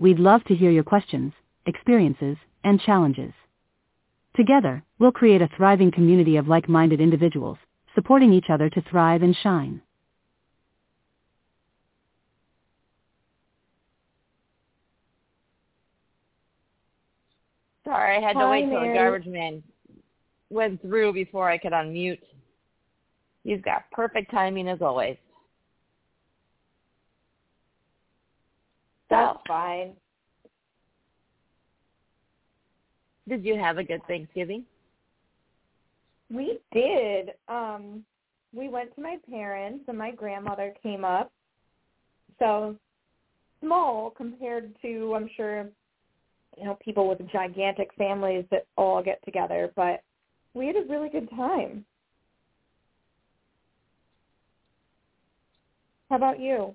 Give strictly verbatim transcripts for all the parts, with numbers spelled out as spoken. We'd love to hear your questions, experiences, and challenges. Together, we'll create a thriving community of like-minded individuals, supporting each other to thrive and shine. Sorry, I had Hi, to wait Mary. till the garbage man went through before I could unmute. You've got perfect timing as always. That's fine. Did you have a good Thanksgiving? We did. Um, we went to my parents, and my grandmother came up. So small compared to, I'm sure, you know, people with gigantic families that all get together. But we had a really good time. How about you?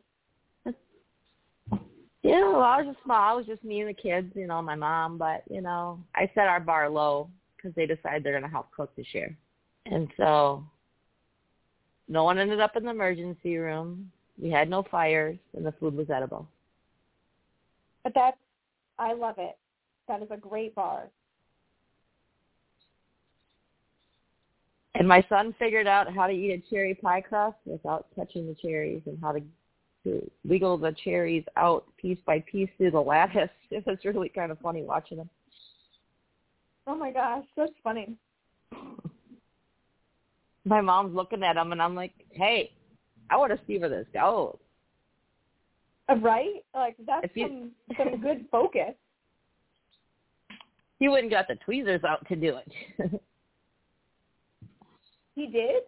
Yeah, well, I was just small. I was just me and the kids, you know, my mom. But, you know, I set our bar low because they decided they're going to help cook this year. And so no one ended up in the emergency room. We had no fires, and the food was edible. But that's – I love it. That is a great bar. And my son figured out how to eat a cherry pie crust without touching the cherries and how to – to wiggle the cherries out piece by piece through the lattice. It was really kind of funny watching them. Oh, my gosh. That's funny. My mom's looking at them, and I'm like, hey, I want to see where this goes. Right? Like, that's you, some, some good focus. He went and got the tweezers out to do it. He did?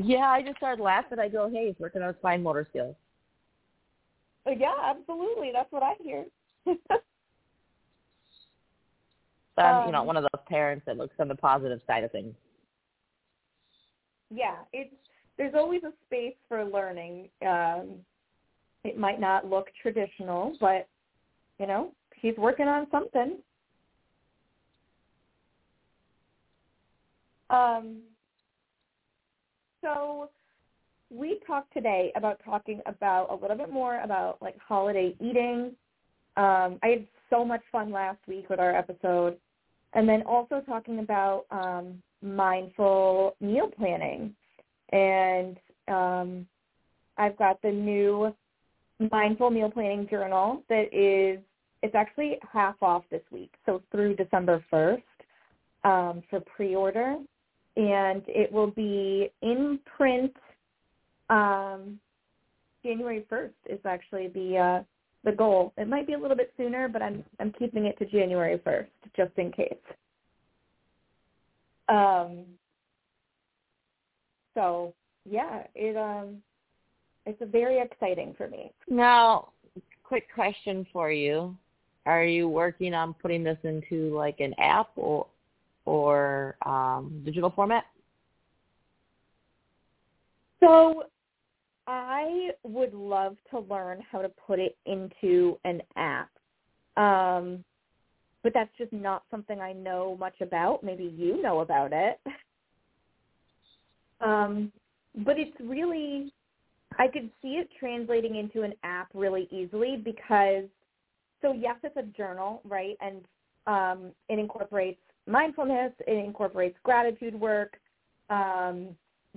Yeah, I just started laughing. I go, hey, he's working on his fine motor skills. Yeah, absolutely. That's what I hear. But I'm, um, you know, one of those parents that looks on the positive side of things. Yeah, it's there's always a space for learning. Um, it might not look traditional, but, you know, he's working on something. Um. So we talked today about talking about a little bit more about, like, holiday eating. Um, I had so much fun last week with our episode. And then also talking about um, mindful meal planning. And um, I've got the new mindful meal planning journal that is, it's actually half off this week. So through December first um, for pre-order. And it will be in print um, January first is actually the uh, the goal. It might be a little bit sooner, but I'm I'm keeping it to January first just in case. Um, so yeah, it um it's very exciting for me. Now, quick question for you: are you working on putting this into like an app or? or um, digital format? So I would love to learn how to put it into an app, um, but that's just not something I know much about. Maybe you know about it. Um, but it's really, I could see it translating into an app really easily because, so yes, it's a journal, right? And um, it incorporates mindfulness, it incorporates gratitude work, um,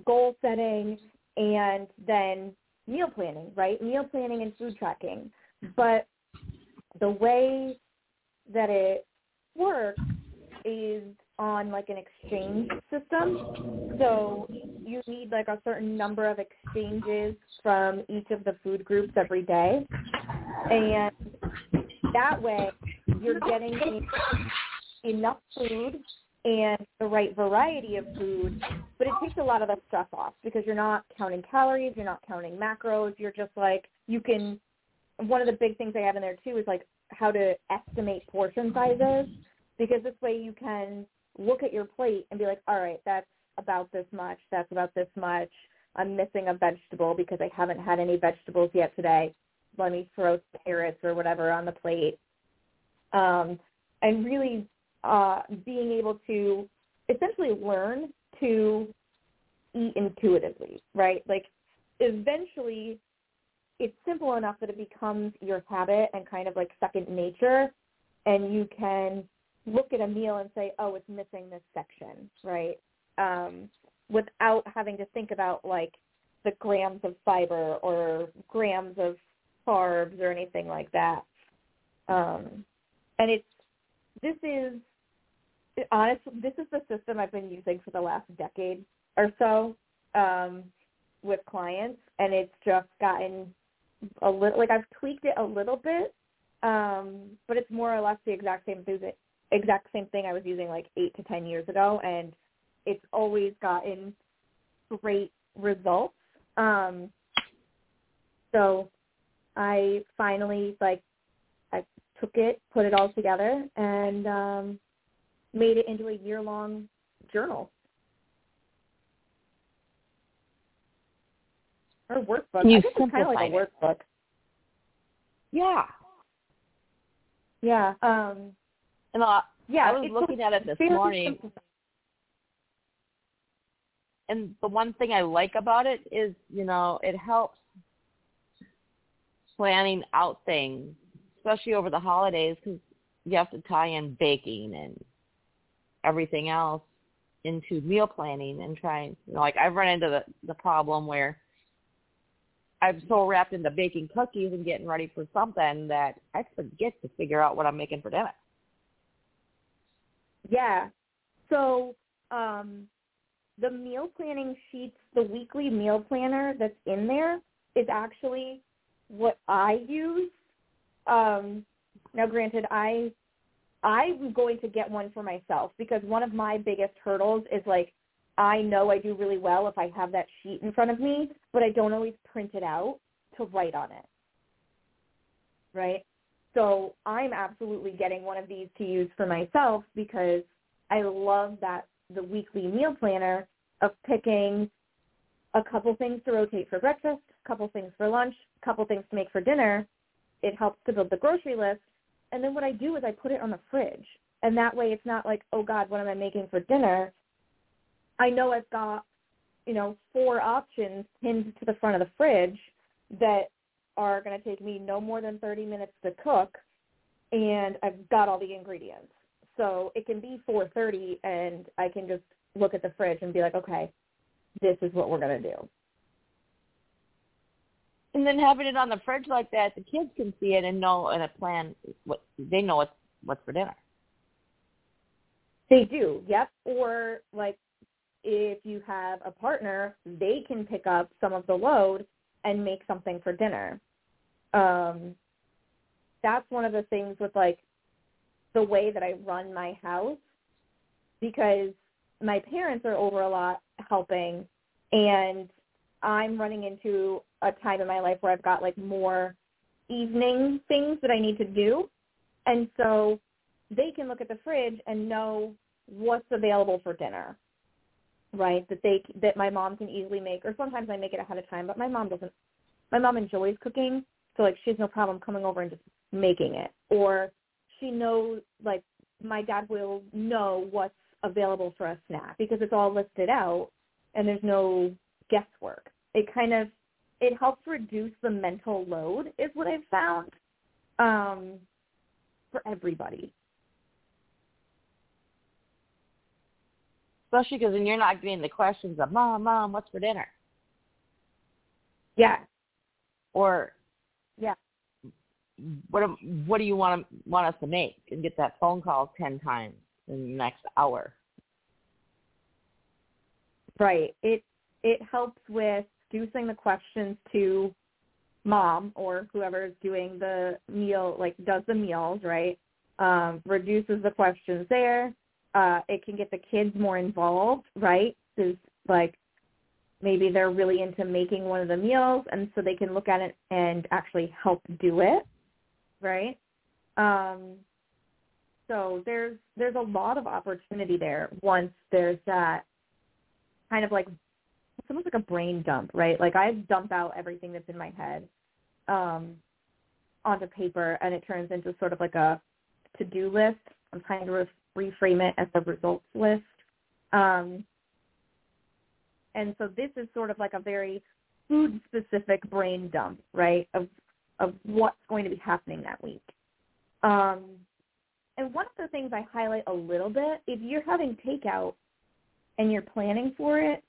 goal setting, and then meal planning, right? Meal planning and food tracking. But the way that it works is on like an exchange system. So you need like a certain number of exchanges from each of the food groups every day. And that way you're getting enough food and the right variety of food, but it takes a lot of the stress off because you're not counting calories, you're not counting macros, you're just like, you can, one of the big things I have in there too is like how to estimate portion sizes, because this way you can look at your plate and be like, all right, that's about this much, that's about this much, I'm missing a vegetable because I haven't had any vegetables yet today, let me throw carrots or whatever on the plate. Um, and really uh, being able to essentially learn to eat intuitively, right? Like eventually it's simple enough that it becomes your habit and kind of like second nature, and you can look at a meal and say, oh, it's missing this section, right? Um, without having to think about like the grams of fiber or grams of carbs or anything like that. Um, and it's, this is, honestly, this is the system I've been using for the last decade or so um, with clients, and it's just gotten a little, like I've tweaked it a little bit, um, but it's more or less the exact same thing. exact same thing I was using like eight to ten years ago, and it's always gotten great results. Um, so I finally like I took it, put it all together, and um, made it into a year-long journal or workbook. You I think it's kind of like a workbook. It. Yeah. Yeah. Um, And I, yeah, I was looking at it this morning, and the one thing I like about it is, you know, it helps planning out things, especially over the holidays, because you have to tie in baking and everything else into meal planning and trying, you know, like I've run into the, the problem where I'm so wrapped into baking cookies and getting ready for something that I forget to figure out what I'm making for dinner. Yeah, so um, the meal planning sheets, the weekly meal planner that's in there is actually what I use. Um, now, granted, I, I'm going to get one for myself because one of my biggest hurdles is, like, I know I do really well if I have that sheet in front of me, but I don't always print it out to write on it, right? So I'm absolutely getting one of these to use for myself because I love that the weekly meal planner of picking a couple things to rotate for breakfast, a couple things for lunch, a couple things to make for dinner. It helps to build the grocery list. And then what I do is I put it on the fridge. And that way it's not like, oh, God, what am I making for dinner? I know I've got, you know, four options pinned to the front of the fridge that are going to take me no more than thirty minutes to cook, and I've got all the ingredients. So it can be four thirty, and I can just look at the fridge and be like, okay, this is what we're going to do. And then having it on the fridge like that, the kids can see it and know and plan what they know what's, what's for dinner. They do, yep. Or, like, if you have a partner, they can pick up some of the load and make something for dinner. Um, that's one of the things with, like, the way that I run my house, because my parents are over a lot helping, and I'm running into a time in my life where I've got, like, more evening things that I need to do. And so they can look at the fridge and know what's available for dinner, right, that they that my mom can easily make, or sometimes I make it ahead of time, but my mom doesn't, my mom enjoys cooking, so, like, she has no problem coming over and just making it. Or she knows, like, my dad will know what's available for a snack because it's all listed out and there's no guesswork. It kind of, it helps reduce the mental load is what I've found um, for everybody. Especially because then you're not getting the questions of, Mom, Mom, what's for dinner? Yeah. Or, yeah. what what do you want to, want us to make, and get that phone call ten times in the next hour. Right. It it helps with reducing the questions to mom or whoever is doing the meal, like does the meals, right? Um, reduces the questions there. Uh, it can get the kids more involved, right? Is like maybe they're really into making one of the meals, and so they can look at it and actually help do it, right? Um, so there's there's a lot of opportunity there once there's that kind of like it's almost like a brain dump, right? Like I dump out everything that's in my head um, onto paper, and it turns into sort of like a to-do list. I'm trying to re- reframe it as a results list. Um, and so this is sort of like a very food-specific brain dump, right, of of what's going to be happening that week. Um, and one of the things I highlight a little bit, if you're having takeout and you're planning for it,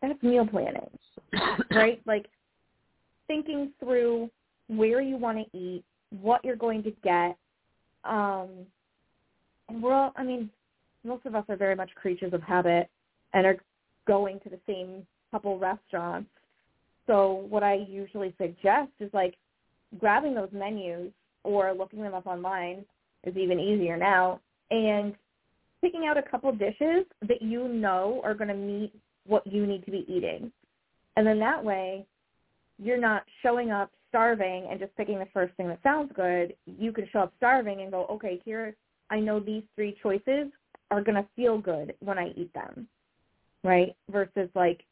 that's meal planning, right? Like thinking through where you want to eat, what you're going to get. Um, and we're all, I mean, most of us are very much creatures of habit and are going to the same couple restaurants. So what I usually suggest is like grabbing those menus or looking them up online is even easier now, and picking out a couple dishes that you know are going to meet what you need to be eating. And then that way you're not showing up starving and just picking the first thing that sounds good. You can show up starving and go, okay, here, I know these three choices are going to feel good when I eat them, right? Versus like,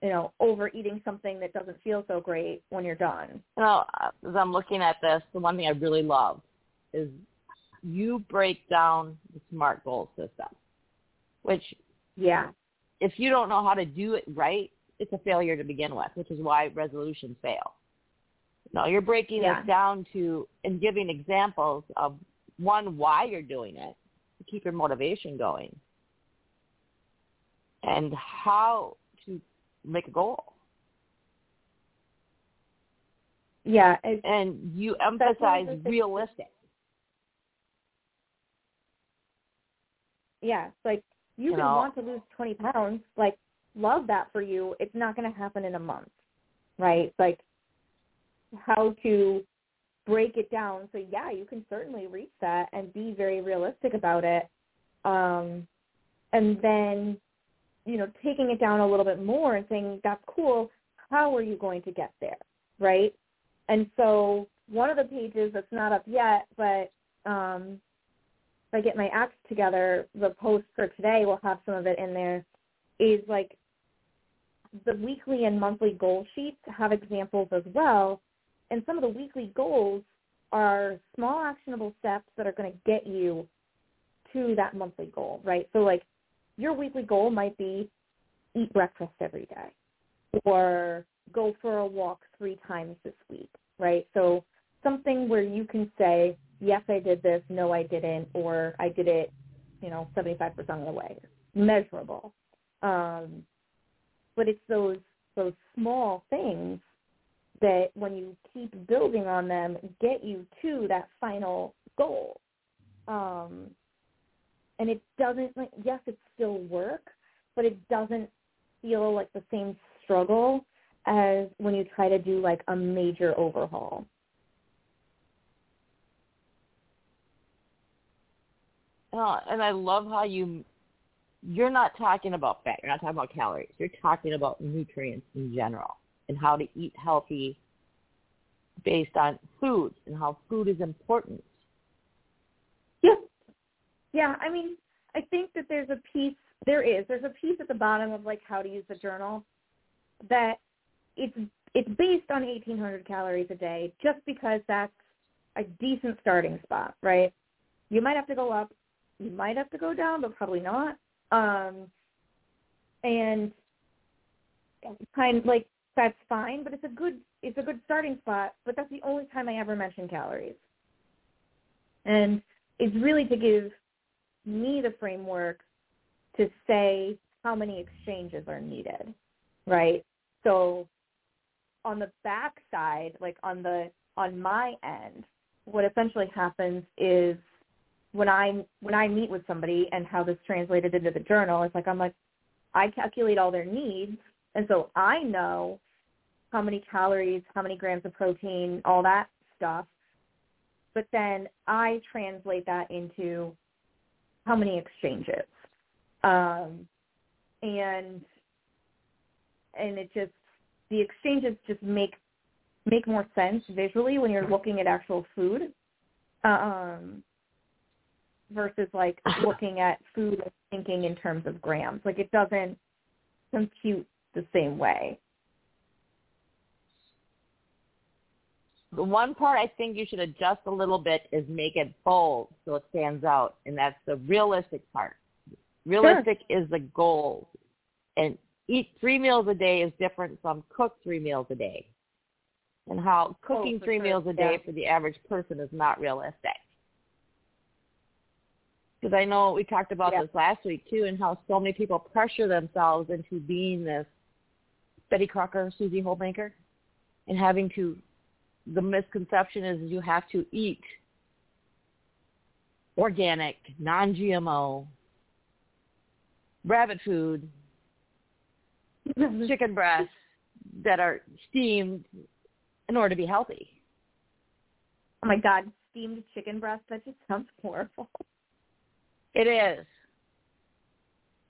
you know, overeating something that doesn't feel so great when you're done. Well, as I'm looking at this, the one thing I really love is you break down the SMART goal system, which, yeah, if you don't know how to do it right, it's a failure to begin with, which is why resolutions fail. No, you're breaking yeah. it down to and giving examples of, one, why you're doing it to keep your motivation going, and how to make a goal. Yeah. And you emphasize realistic. Yeah, like you, you can know, want to lose twenty pounds, like love that for you. It's not going to happen in a month, right? Like how to break it down. So, yeah, you can certainly reach that and be very realistic about it. Um, and then, you know, taking it down a little bit more and saying, that's cool. How are you going to get there, right? And so one of the pages that's not up yet, but um, – if I get my act together, the post for today will have some of it in there, is like the weekly and monthly goal sheets have examples as well. And some of the weekly goals are small actionable steps that are going to get you to that monthly goal, right? So like your weekly goal might be eat breakfast every day or go for a walk three times this week, right? So something where you can say, yes, I did this, no, I didn't, or I did it, you know, seventy-five percent of the way. Measurable. Um, but it's those those small things that when you keep building on them get you to that final goal. Um, and it doesn't, like, yes, it's still work, but it doesn't feel like the same struggle as when you try to do, like, a major overhaul. Oh, and I love how you, you're not talking about fat. You're not talking about calories. You're talking about nutrients in general and how to eat healthy based on food and how food is important. Yeah. Yeah, I mean, I think that there's a piece, there is, there's a piece at the bottom of, like, how to use the journal that it's, it's based on eighteen hundred calories a day just because that's a decent starting spot, right? You might have to go up. You might have to go down, but probably not. Um, and kind of like that's fine, but it's a good it's a good starting spot. But that's the only time I ever mention calories, and it's really to give me the framework to say how many exchanges are needed, right? So on the back side, like on the on my end, what essentially happens is when I when I meet with somebody, and how this translated into the journal, it's like I'm like, I calculate all their needs, and so I know how many calories, how many grams of protein, all that stuff, but then I translate that into how many exchanges. Um, and and it just, the exchanges just make make more sense visually when you're looking at actual food um, versus, like, looking at food and thinking in terms of grams. Like, it doesn't compute the same way. The one part I think you should adjust a little bit is make it bold so it stands out, and that's the realistic part. Realistic sure. is the goal. And eat three meals a day is different from cook three meals a day. And how cooking oh, for three sure. meals a day yeah. for the average person is not realistic. Because I know we talked about yeah. this last week, too, and how so many people pressure themselves into being this Betty Crocker, Susie Holbanker, and having to, the misconception is you have to eat organic, non G M O, rabbit food, chicken breasts that are steamed in order to be healthy. Oh, my God, steamed chicken breasts, that just sounds horrible. It is.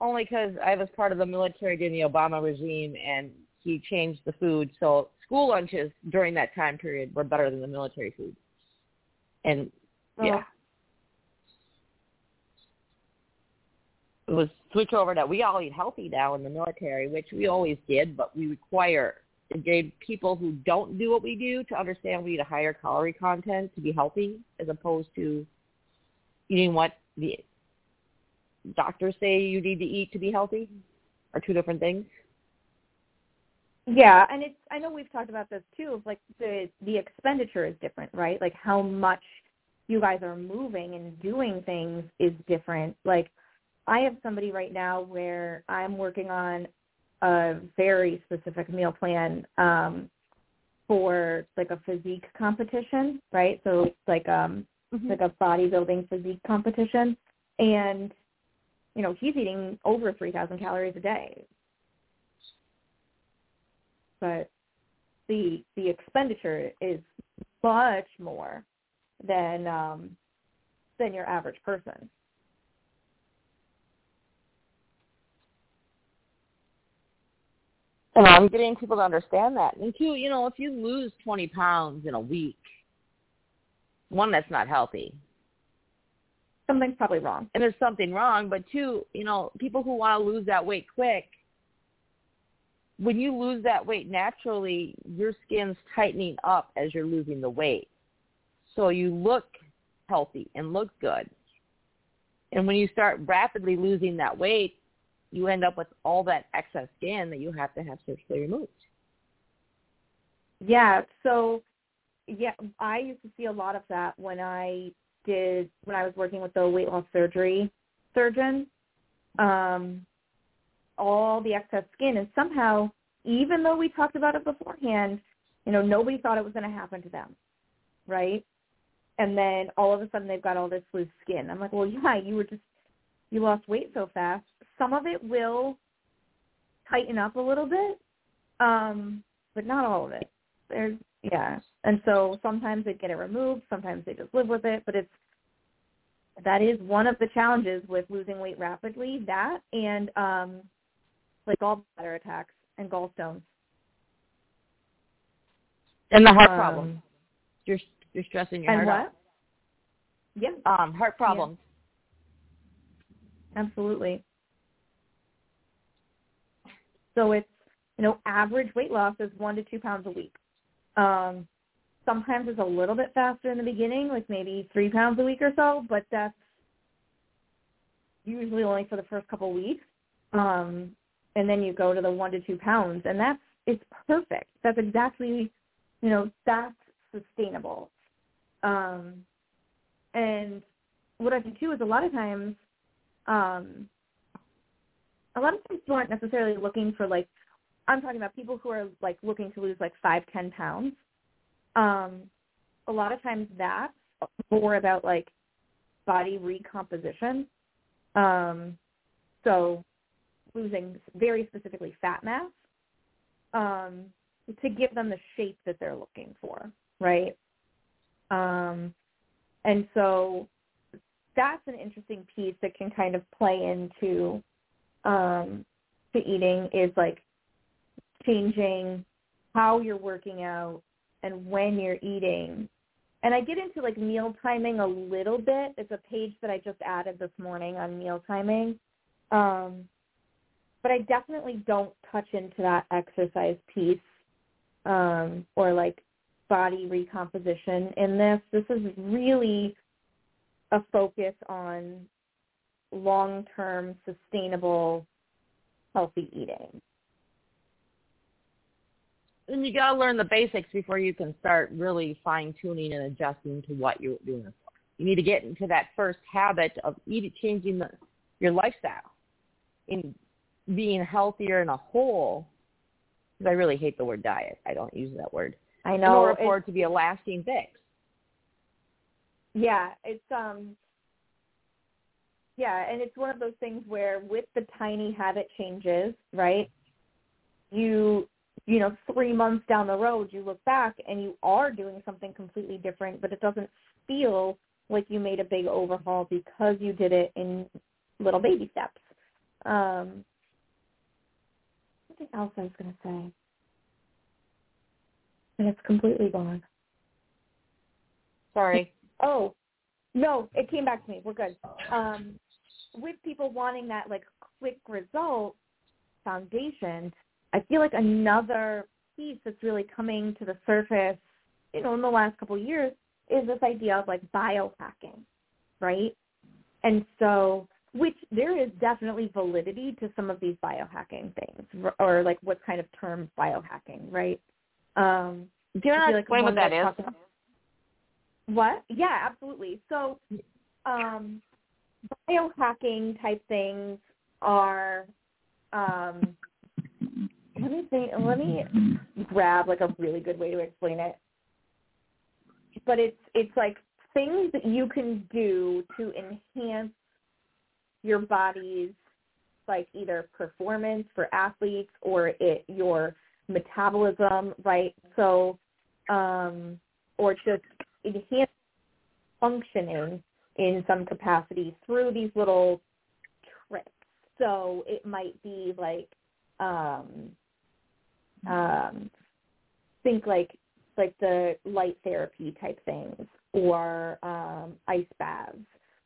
Only because I was part of the military during the Obama regime, and he changed the food. So school lunches during that time period were better than the military food. And, oh. yeah. It was switch over to, we all eat healthy now in the military, which we always did, but we require, it gave people who don't do what we do to understand we need a higher calorie content to be healthy, as opposed to eating what the doctors say you need to eat to be healthy, are two different things. Yeah, and it's, I know we've talked about this too, of like the the expenditure is different, right? Like how much you guys are moving and doing things is different. Like I have somebody right now where I'm working on a very specific meal plan um, for like a physique competition, right? So it's like um mm-hmm. like a bodybuilding physique competition, and you know he's eating over three thousand calories a day. But the the expenditure is much more than um, than your average person. And I'm getting people to understand that. And two, you know, if you lose twenty pounds in a week, one, that's not healthy. Something's probably wrong. And there's something wrong. But two, you know, people who want to lose that weight quick, when you lose that weight naturally, your skin's tightening up as you're losing the weight. So you look healthy and look good. And when you start rapidly losing that weight, you end up with all that excess skin that you have to have surgically removed. Yeah. So, yeah, I used to see a lot of that when I did, when I was working with the weight loss surgery surgeon, um, all the excess skin. And somehow, even though we talked about it beforehand, you know, nobody thought it was going to happen to them. Right. And then all of a sudden they've got all this loose skin. I'm like, well, yeah, you were just, you lost weight so fast. Some of it will tighten up a little bit, um, but not all of it. There's, yeah. And so sometimes they get it removed. Sometimes they just live with it. But it's, that is one of the challenges with losing weight rapidly, that and um, like gallbladder attacks and gallstones. And the heart um, problem. You're, you're stressing your and heart what? Out. Yeah. Um, heart problems. Yeah. Absolutely. So it's, you know, average weight loss is one to two pounds a week. Um, sometimes it's a little bit faster in the beginning, like maybe three pounds a week or so, but that's usually only for the first couple of weeks. Um, and then you go to the one to two pounds, and that's, it's perfect. That's exactly, you know, that's sustainable. Um, and what I think too is a lot of times, um, a lot of people aren't necessarily looking for, like, I'm talking about people who are, like, looking to lose, like, five, ten pounds. Um, a lot of times that's more about, like, body recomposition. Um, so losing very specifically fat mass um, to give them the shape that they're looking for, right? Um, and so that's an interesting piece that can kind of play into um, to eating is, like, changing how you're working out and when you're eating. And I get into, like, meal timing a little bit. It's a page that I just added this morning on meal timing. Um, but I definitely don't touch into that exercise piece um, or, like, body recomposition in this. This is really a focus on long-term, sustainable, healthy eating. And you got to learn the basics before you can start really fine-tuning and adjusting to what you're doing. You need to get into that first habit of eating, changing the, your lifestyle in being healthier in a whole. Because I really hate the word diet. I don't use that word. I know. In order for it to be a lasting fix. Yeah, it's um. Yeah, and it's one of those things where with the tiny habit changes, right? You. You know, three months down the road, you look back and you are doing something completely different, but it doesn't feel like you made a big overhaul because you did it in little baby steps. Um, something else I was going to say, and it's completely gone. Sorry. Oh, no, it came back to me. We're good. Um, with people wanting that, like, quick result foundation, I feel like another piece that's really coming to the surface, you know, in the last couple of years is this idea of, like, biohacking, right? And so, which there is definitely validity to some of these biohacking things, or, like, what kind of term biohacking, right? Um, Do you want to explain what that is? What? Yeah, absolutely. So um, biohacking type things are um, – Let me think, let me grab, like, a really good way to explain it. But it's it's like things that you can do to enhance your body's, like, either performance for athletes or it your metabolism, right? So, um, or just enhance functioning in some capacity through these little tricks. So it might be like um. Um, think like like the light therapy type things or um, ice baths,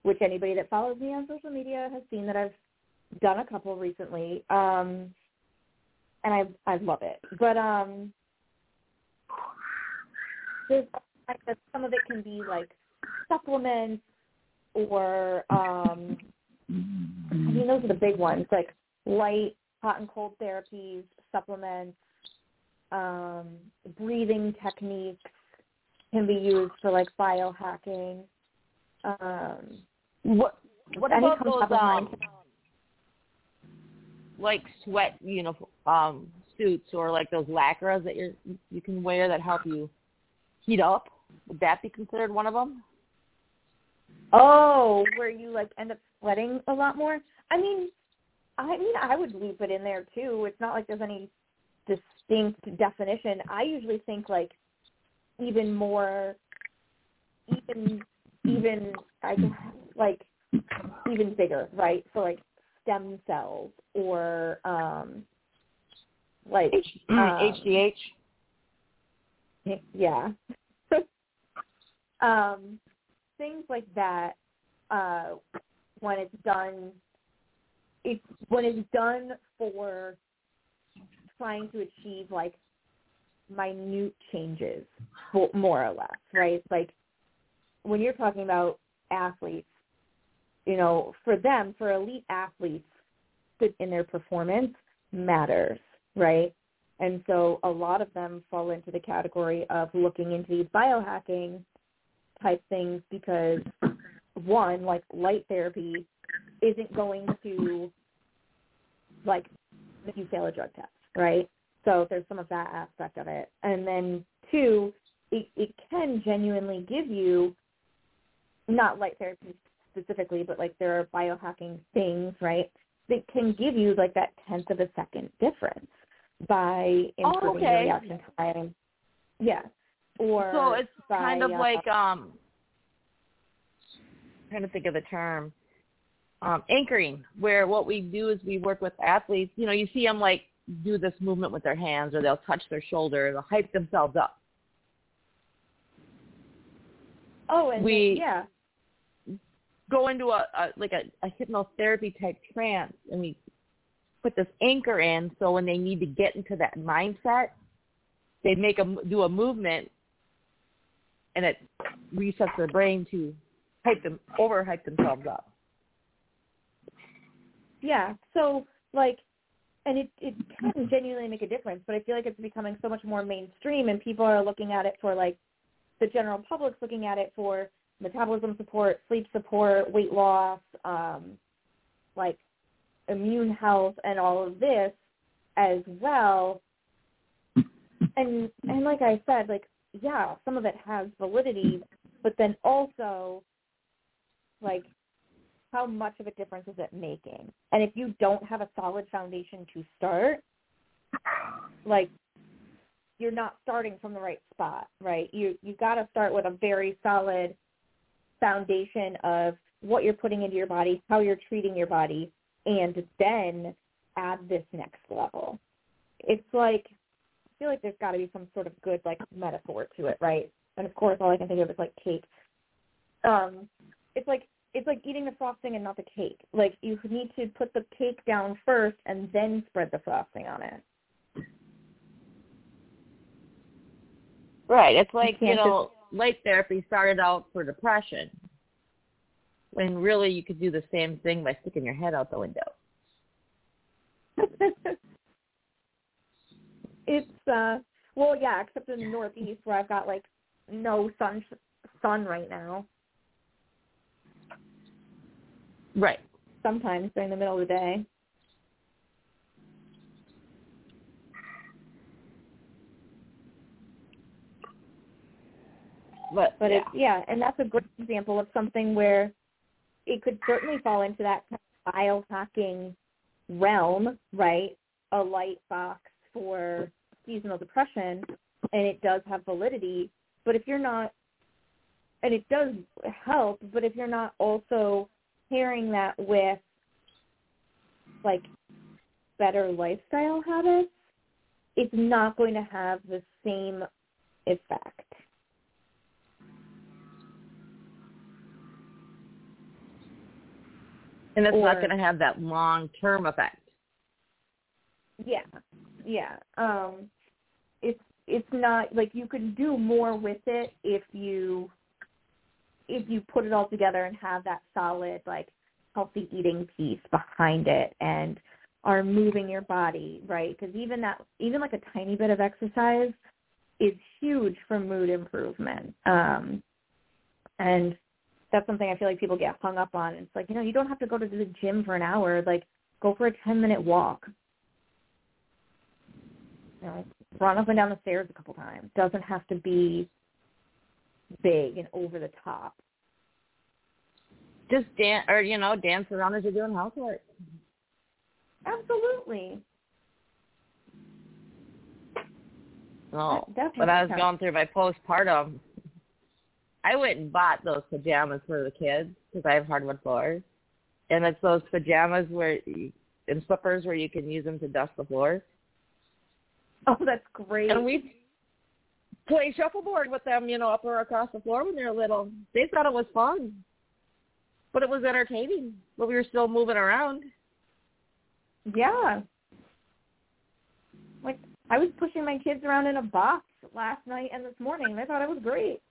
which anybody that follows me on social media has seen that I've done a couple recently, um, and I I love it. But um, there's like some of it can be like supplements or um, I mean those are the big ones like light, hot and cold therapies, supplements. Um, breathing techniques can be used for, like, biohacking. Um, what what about those, um, like, sweat uniform um, suits or, like, those lycras that you you can wear that help you heat up? Would that be considered one of them? Oh, where you, like, end up sweating a lot more? I mean, I mean, I would loop it in there, too. It's not like there's any distinct definition. I usually think like even more, even even I guess, like even bigger, right? So like stem cells or um, like um, H D H. Yeah, um, things like that. Uh, when it's done, it when it's done for. Trying to achieve, like, minute changes, more or less, right? Like, when you're talking about athletes, you know, for them, for elite athletes, in their performance matters, right? And so a lot of them fall into the category of looking into these biohacking type things because, one, like, light therapy isn't going to, like, make you fail a drug test. Right? So there's some of that aspect of it. And then two, it, it can genuinely give you, not light therapy specifically, but like there are biohacking things, right, that can give you like that tenth of a second difference by improving oh, okay. your reaction time. Yeah. Or so it's by, kind of uh, like, um, I'm trying to think of the term, um, anchoring, where what we do is we work with athletes. You know, you see them like do this movement with their hands, or they'll touch their shoulder, they'll hype themselves up. Oh, and we, they, yeah. go into a, a like a, a hypnotherapy type trance, and we put this anchor in, so when they need to get into that mindset, they make a do a movement, and it resets their brain to hype them over hype themselves up. Yeah. So like, and it it can genuinely make a difference, but I feel like it's becoming so much more mainstream, and people are looking at it for like the general public's looking at it for metabolism support, sleep support, weight loss, um, like immune health, and all of this as well. And and like I said, like, yeah, some of it has validity, but then also, like, how much of a difference is it making? And if you don't have a solid foundation to start, like, you're not starting from the right spot, right? You you got to start with a very solid foundation of what you're putting into your body, how you're treating your body, and then add this next level. It's like, I feel like there's got to be some sort of good, like, metaphor to it, right? And, of course, all I can think of is, like, cake. Um, it's like it's like eating the frosting and not the cake. Like, you need to put the cake down first and then spread the frosting on it. Right. It's like, you, you know, just, light therapy started out for depression, when really you could do the same thing by sticking your head out the window. It's, uh, well, yeah, except in the Northeast where I've got, like, no sun, sun right now. Right. Sometimes during the middle of the day. But, but yeah. It's, yeah, and that's a great example of something where it could certainly fall into that kind of biohacking realm, right? A light box for seasonal depression, and it does have validity. But if you're not, and it does help, but if you're not also pairing that with, like, better lifestyle habits, it's not going to have the same effect. And it's not going to have that long-term effect. Yeah, yeah. Um, it's it's not like you can do more with it if you if you put it all together and have that solid, like, healthy eating piece behind it and are moving your body, right? Because even that, even like a tiny bit of exercise is huge for mood improvement, um, and. That's something I feel like people get hung up on. It's like, you know, you don't have to go to the gym for an hour. Like, go for a ten-minute walk. You know, run up and down the stairs a couple times. Doesn't have to be big and over the top. Just dance, or, you know, dance around as you're doing housework. Absolutely. Oh, when I was tough. going through my postpartum, I went and bought those pajamas for the kids because I have hardwood floors. And it's those pajamas where you, and slippers where you can use them to dust the floors. Oh, that's great. And we play shuffleboard with them, you know, up or across the floor when they're little. They thought it was fun. But it was entertaining. But we were still moving around. Yeah. Like, I was pushing my kids around in a box last night and this morning. They thought it was great.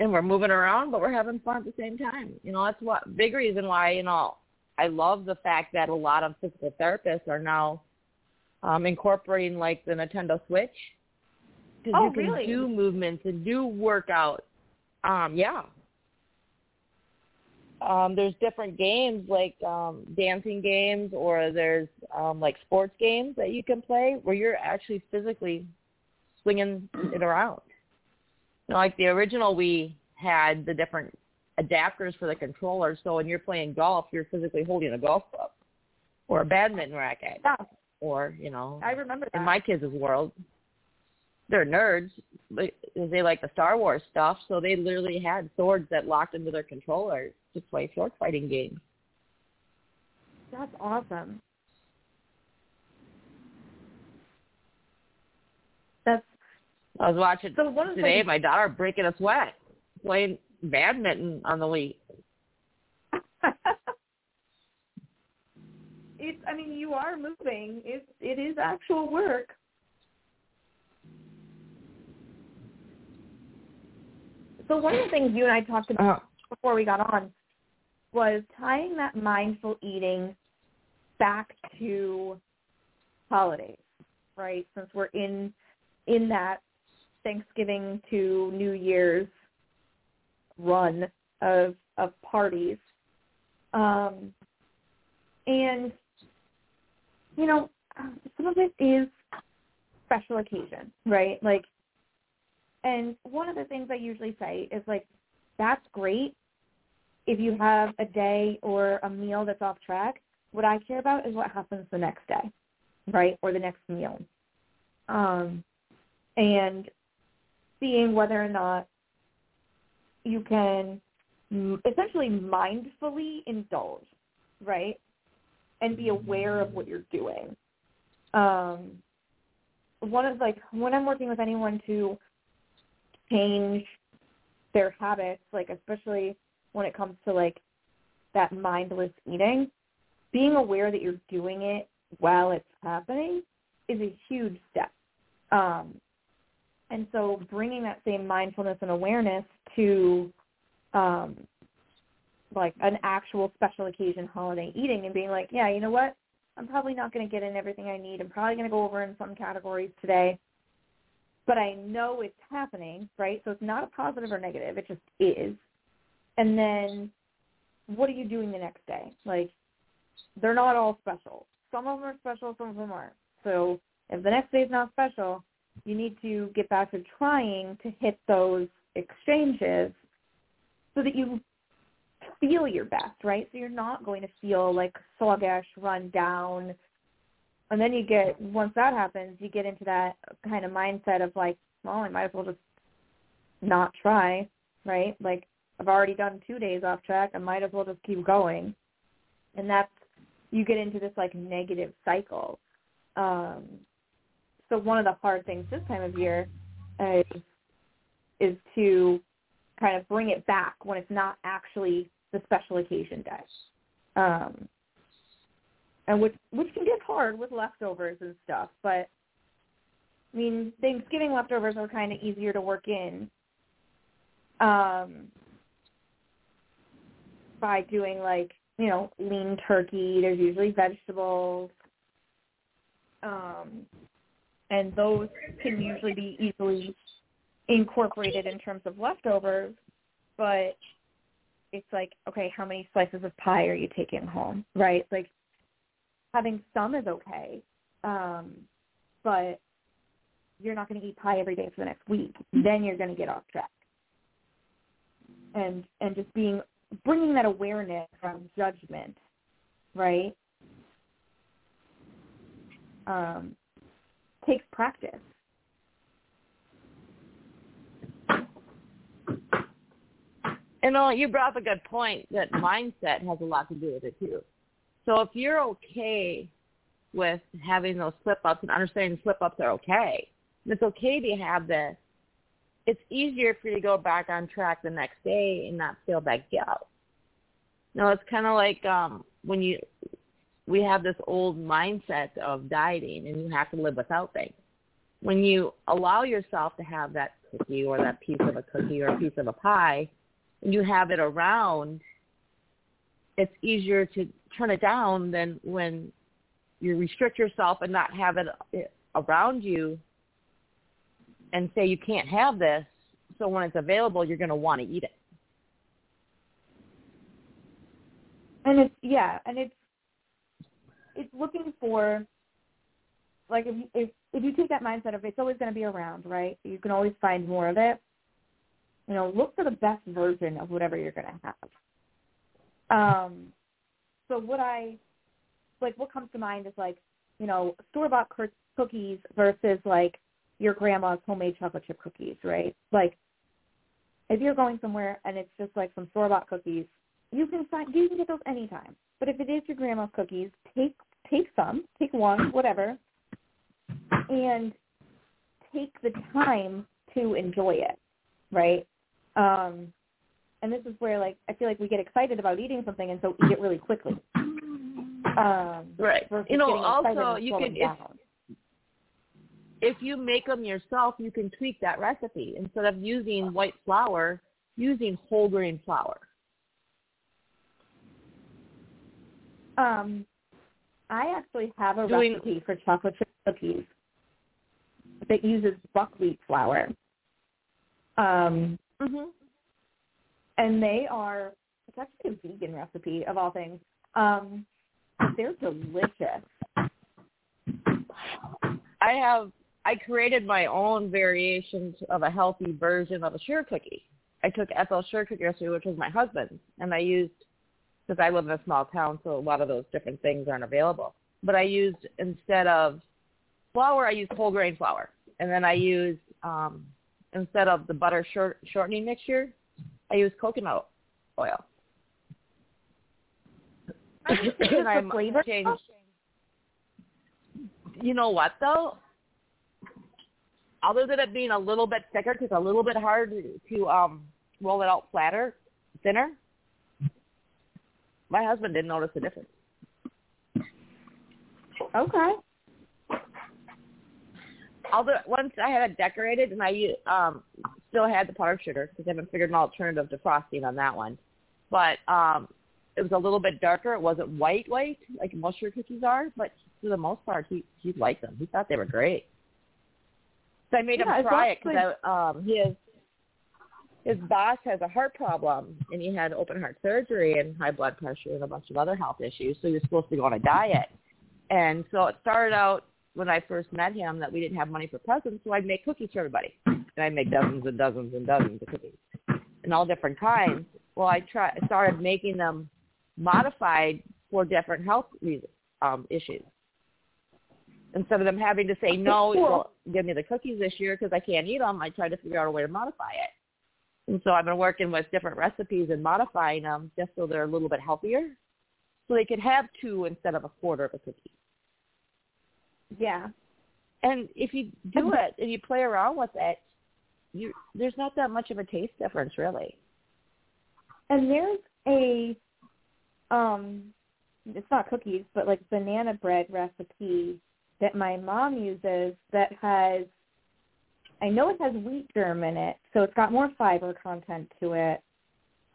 And we're moving around, but we're having fun at the same time. You know, that's what big reason why, you know, I love the fact that a lot of physical therapists are now um, incorporating, like, the Nintendo Switch. Because oh, you can really? do movements and do workouts. Um, yeah. um, there's different games like um, dancing games, or there's um, like sports games that you can play where you're actually physically swinging it around. You know, like the original Wii had the different adapters for the controller, so when you're playing golf, you're physically holding a golf club or a badminton racket. Yeah. Or, you know, I remember that. In my kids' world, they're nerds because they like the Star Wars stuff, so they literally had swords that locked into their controllers to play sword fighting games. That's awesome. That's. I was watching so today, things- my daughter breaking a sweat playing badminton on the Wii. It's, I mean, you are moving. It, it is actual work. So one of the things you and I talked about before we got on was tying that mindful eating back to holidays, right? Since we're in in that Thanksgiving to New Year's run of of parties, um, and you know, some of it is special occasion, right? Like, and one of the things I usually say is, like, that's great if you have a day or a meal that's off track. What I care about is what happens the next day, right, or the next meal. Um, and seeing whether or not you can essentially mindfully indulge, right, and be aware of what you're doing. Um, one of, like, when I'm working with anyone to change their habits, like especially when it comes to like that mindless eating, being aware that you're doing it while it's happening is a huge step. Um, and so bringing that same mindfulness and awareness to um, like an actual special occasion holiday eating and being like, yeah, you know what? I'm probably not going to get in everything I need. I'm probably going to go over in some categories today. But I know it's happening, right? So it's not a positive or negative. It just is. And then what are you doing the next day? Like, they're not all special. Some of them are special, some of them aren't. So if the next day is not special, you need to get back to trying to hit those exchanges so that you feel your best, right? So you're not going to feel, like, sluggish, run down. And then you get, once that happens, you get into that kind of mindset of like, well, I might as well just not try, right? Like, I've already done two days off track. I might as well just keep going. And that's, you get into this like negative cycle. Um, so one of the hard things this time of year is, is to kind of bring it back when it's not actually the special occasion day. Um And which which can get hard with leftovers and stuff, but I mean, Thanksgiving leftovers are kind of easier to work in um, by doing, like, you know, lean turkey. There's usually vegetables, um, and those can usually be easily incorporated in terms of leftovers, but it's like, okay, how many slices of pie are you taking home, right? Like, having some is okay, um, but you're not going to eat pie every day for the next week. Then you're going to get off track. And and just being bringing that awareness from judgment, right, um, takes practice. And uh, you brought up a good point that mindset has a lot to do with it, too. So if you're okay with having those slip-ups and understanding slip-ups are okay, and it's okay to have this, it's easier for you to go back on track the next day and not feel that guilt. No, it's kind of like um, when you we have this old mindset of dieting and you have to live without things. When you allow yourself to have that cookie or that piece of a cookie or a piece of a pie, and you have it around, it's easier to turn it down than when you restrict yourself and not have it around you and say you can't have this. So when it's available, you're going to want to eat it. And it's, yeah, and it's, it's looking for, like, if, if, if you take that mindset of it's always going to be around, right? You can always find more of it. You know, look for the best version of whatever you're going to have. Um, so what I, like, what comes to mind is, like, you know, store-bought cookies versus, like, your grandma's homemade chocolate chip cookies, right? Like, if you're going somewhere and it's just, like, some store-bought cookies, you can find, you can get those anytime. But if it is your grandma's cookies, take take some, take one, whatever, and take the time to enjoy it, right? Um, and this is where, like, I feel like we get excited about eating something, and so eat it really quickly. Um, right. You know, also, you can, if, if you make them yourself, you can tweak that recipe. Instead of using white flour, using whole grain flour. Um, I actually have a Doing, recipe for chocolate chip cookies that uses buckwheat flour. Um, mm-hmm. And they are, it's actually a vegan recipe of all things. Um, they're delicious. I have, I created my own variation of a healthy version of a sugar cookie. I took Ethel's sugar cookie recipe, which was my husband's, and I used, because I live in a small town, so a lot of those different things aren't available. But I used, instead of flour, I used whole grain flour. And then I used, um, instead of the butter short, shortening mixture, I used coconut oil. And I changed. You know what, though? Other than it being a little bit thicker, because it's a little bit hard to um, roll it out flatter, thinner, my husband didn't notice the difference. Okay. Although once I had it decorated, and I um, still had the powdered sugar because I haven't figured an alternative to frosting on that one. But um, it was a little bit darker. It wasn't white white like most sugar cookies are, but for the most part, he he liked them. He thought they were great. So I made yeah, him try exactly. it because um, his his boss has a heart problem, and he had open heart surgery and high blood pressure and a bunch of other health issues, so he was supposed to go on a diet. And so it started out when I first met him that we didn't have money for presents, so I'd make cookies for everybody. And I'd make dozens and dozens and dozens of cookies and all different kinds. Well, I try, started making them modified for different health reasons, um, issues. Instead of them having to say, no, well, give me the cookies this year because I can't eat them, I tried to figure out a way to modify it. And so I've been working with different recipes and modifying them just so they're a little bit healthier, so they could have two instead of a quarter of a cookie. Yeah. And if you do it and you play around with it, you, there's not that much of a taste difference, really. And there's a, um, it's not cookies, but like banana bread recipe that my mom uses that has, I know it has wheat germ in it, so it's got more fiber content to it.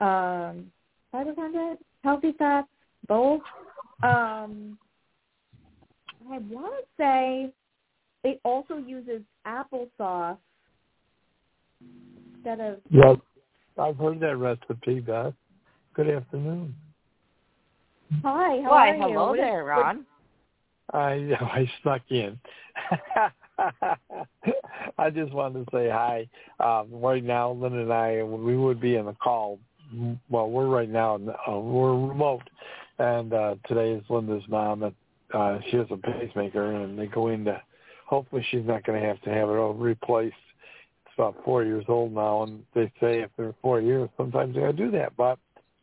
Um, fiber content? Healthy fats? Both? Um, I want to say it also uses applesauce instead of... Yes, I've heard that recipe, Beth. Good afternoon. Hi, how Why, are hello you? Hello there, Ron. I know, I snuck in. I just wanted to say hi. Um, right now, Lynn and I, we would be in a call. Well, we're right now, uh, we're remote. And uh, today is Linda's mom, and uh, she has a pacemaker, and they go into, hopefully she's not going to have to have it all replaced. It's about four years old now, and they say after four years, sometimes they do that, but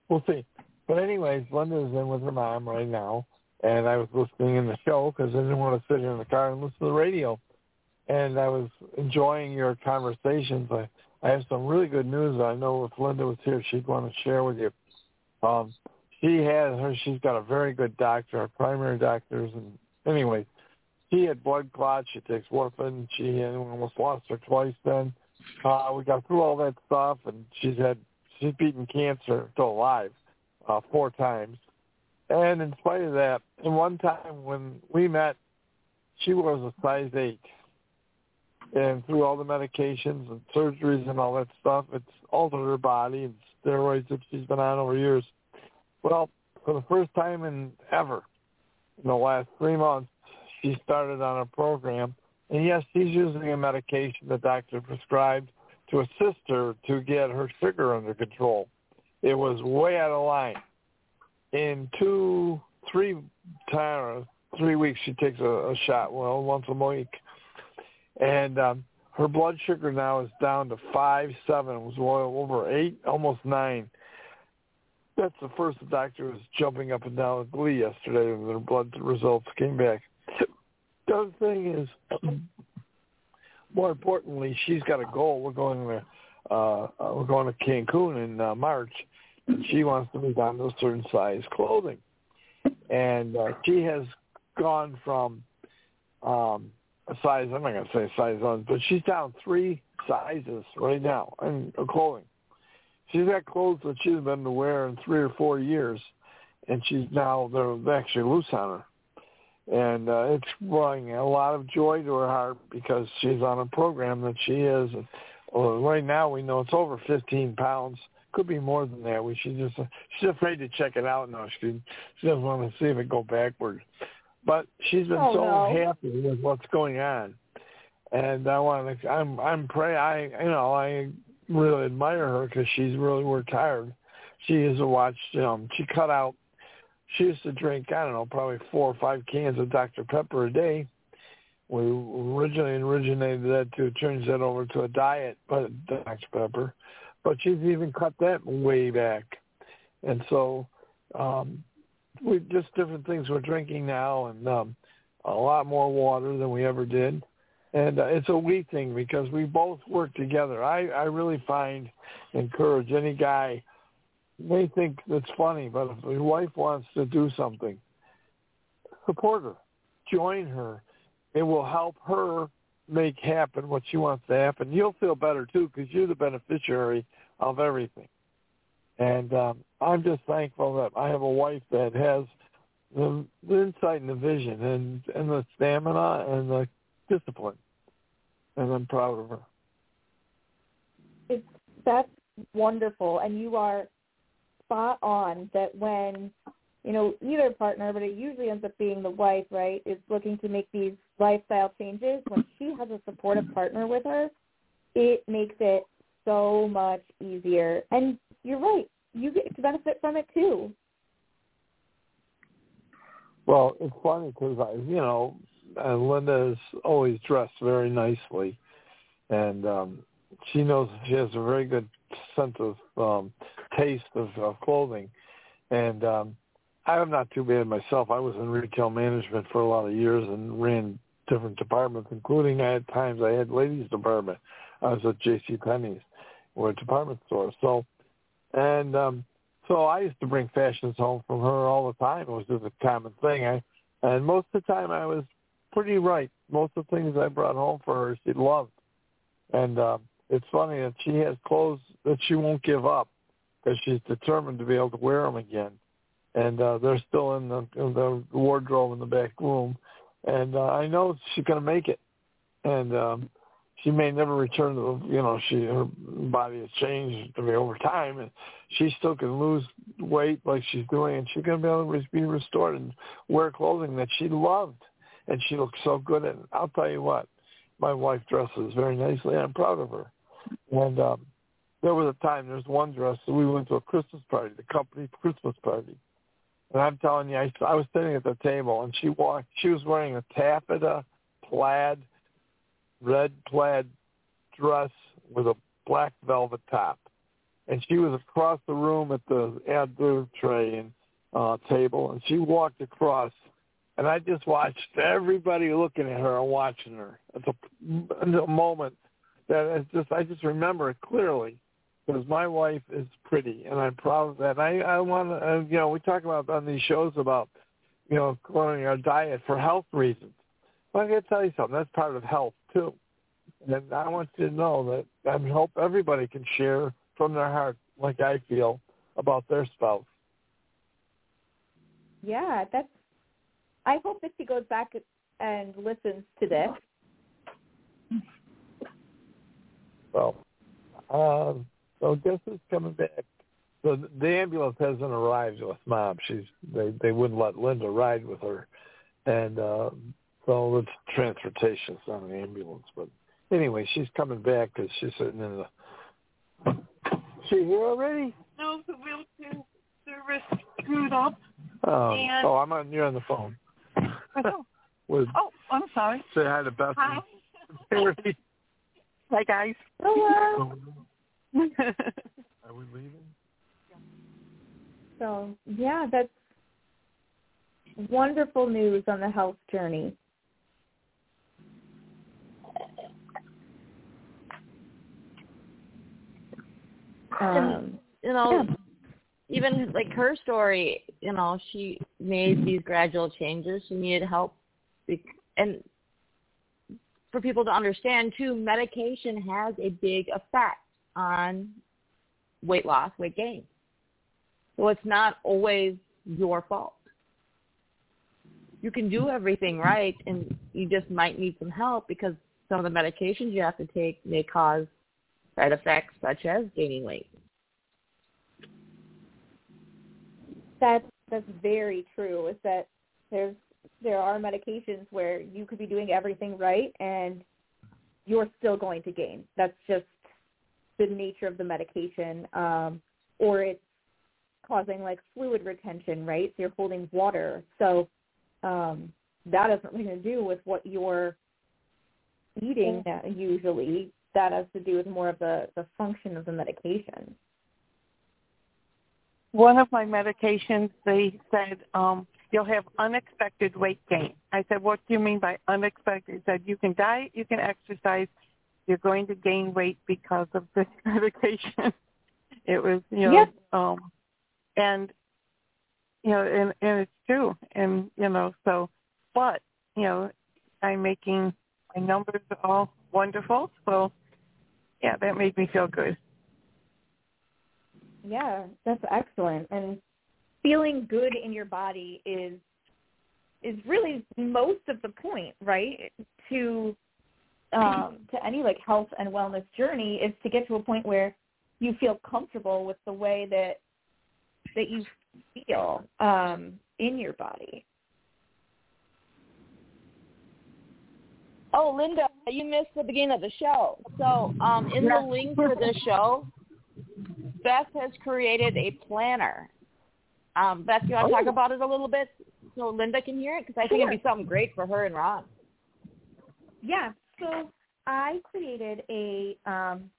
we'll see. But anyways, Linda's in with her mom right now, and I was listening in the show because I didn't want to sit in the car and listen to the radio. And I was enjoying your conversations. I, I have some really good news. I know if Linda was here, she'd want to share with you. Um, she has her. She's got a very good doctor, a primary doctor. And anyway, she had blood clots. She takes warfarin. She almost lost her twice then. Uh, we got through all that stuff, and she's had she's beaten cancer, still alive, uh, four times. And in spite of that, and one time when we met, she was a size eight. And through all the medications and surgeries and all that stuff, it's altered her body and steroids that she's been on over years. Well, for the first time in ever, in the last three months, she started on a program. And yes, she's using a medication the doctor prescribed to assist her to get her sugar under control. It was way out of line. In two, three times, three weeks, she takes a, a shot, well, once a week. And um, her blood sugar now is down to five, seven. It was over eight, almost nine. That's the first the doctor was jumping up and down with glee yesterday when their blood results came back. The other thing is, more importantly, she's got a goal. We're going to uh, we're going to Cancun in uh, March, and she wants to be down to a certain size clothing. And uh, she has gone from um, a size, I'm not going to say size on, but she's down three sizes right now in clothing. She's got clothes that she's been to wear in three or four years, and she's now, they're actually loose on her. And uh, it's bringing a lot of joy to her heart because she's on a program that she is. And, well, right now we know it's over fifteen pounds. Could be more than that. We should just, she's afraid to check it out now. She, she doesn't want to see if it go backward. But she's been oh, so no. happy with what's going on. And I want to, I'm, I'm pray, I, you know, I really admire her because she's really worked hard. She is a watch, um, she cut out. She used to drink, I don't know, probably four or five cans of Doctor Pepper a day. We originally originated that to change that over to a diet, but Doctor Pepper. But she's even cut that way back. And so um, we just different things we're drinking now, and um, a lot more water than we ever did. And uh, it's a we thing because we both work together. I, I really find, encourage any guy. They think that's funny, but if your wife wants to do something, support her, join her. It will help her make happen what she wants to happen. You'll feel better, too, because you're the beneficiary of everything. And um, I'm just thankful that I have a wife that has the, the insight and the vision and, and the stamina and the discipline. And I'm proud of her. It's, that's wonderful, and you are spot on that when, you know, either partner, but it usually ends up being the wife, right, is looking to make these lifestyle changes. When she has a supportive partner with her, it makes it so much easier. And you're right. You get to benefit from it, too. Well, it's funny because, I, you know, Linda is always dressed very nicely. And um, she knows she has a very good sense of um, taste of, of clothing. And um, I'm not too bad myself. I was in retail management for a lot of years and ran different departments, including I had times I had ladies' department. I was at JCPenney's, or a department store. So, and um, so I used to bring fashions home from her all the time. It was just a common thing. I, and most of the time I was pretty right. Most of the things I brought home for her, she loved. And um, it's funny that she has clothes that she won't give up because she's determined to be able to wear them again. And uh, they're still in the, in the wardrobe in the back room. And uh, I know she's going to make it. And um, she may never return to, you know, she her body has changed over time. And she still can lose weight like she's doing. And she's going to be able to be restored and wear clothing that she loved. And she looks so good at it. I'll tell you what, my wife dresses very nicely. And I'm proud of her. And um, there was a time, there's one dress, so we went to a Christmas party, the company Christmas party. And I'm telling you, I, I was sitting at the table, and she walked. She was wearing a taffeta plaid, red plaid dress with a black velvet top. And she was across the room at the outdoor tray and uh, table, and she walked across. And I just watched everybody looking at her and watching her. It's a, a moment that it's just, I just remember it clearly. Because my wife is pretty, and I'm proud of that. And I, I want to, uh, you know, we talk about on these shows about, you know, growing our diet for health reasons. Well, I got to tell you something. That's part of health, too. And I want you to know that I hope everybody can share from their heart, like I feel, about their spouse. Yeah, that's, I hope that she goes back and listens to this. Well, um. So guess who's coming back So the ambulance hasn't arrived with Mom. She's they, they wouldn't let Linda ride with her, and uh, so it's transportation, it's not an ambulance. But anyway, she's coming back because she's sitting in the. She here already? No, the wheelchair service screwed up. Oh, and... oh, I'm on. You're on the phone. With, oh, I'm sorry. Say hi to Beth. Hi. Hi guys. Hello. Are we leaving? So, yeah, that's wonderful news on the health journey. Um, you know, yeah. Even like her story, you know, she made these gradual changes. She needed help. And for people to understand, too, medication has a big effect on weight loss, weight gain. So it's not always your fault. You can do everything right, and you just might need some help because some of the medications you have to take may cause side effects such as gaining weight. That's, that's very true, is that there's, there are medications where you could be doing everything right, and you're still going to gain. That's just the nature of the medication, um, or it's causing like fluid retention, right? So you're holding water. So um, that has nothing to do with what you're eating usually. That has to do with more of the, the function of the medication. One of my medications, they said, um, you'll have unexpected weight gain. I said, what do you mean by unexpected? They said, you can diet, you can exercise, you're going to gain weight because of this medication. It was, you know, yep. um, and, you know, and, and it's true. And, you know, so, but, you know, I'm making my numbers all wonderful. So, yeah, that made me feel good. Yeah, that's excellent. And feeling good in your body is is really most of the point, right? To um, to any like health and wellness journey is to get to a point where you feel comfortable with the way that that you feel um, in your body. Oh, Linda, you missed the beginning of the show. So um, in the link for the show, Beth has created a planner. Um, Beth, you want to oh. talk about it a little bit so Linda can hear it? Because I think sure. it'd be something great for her and Ron. Yeah, so I created a um,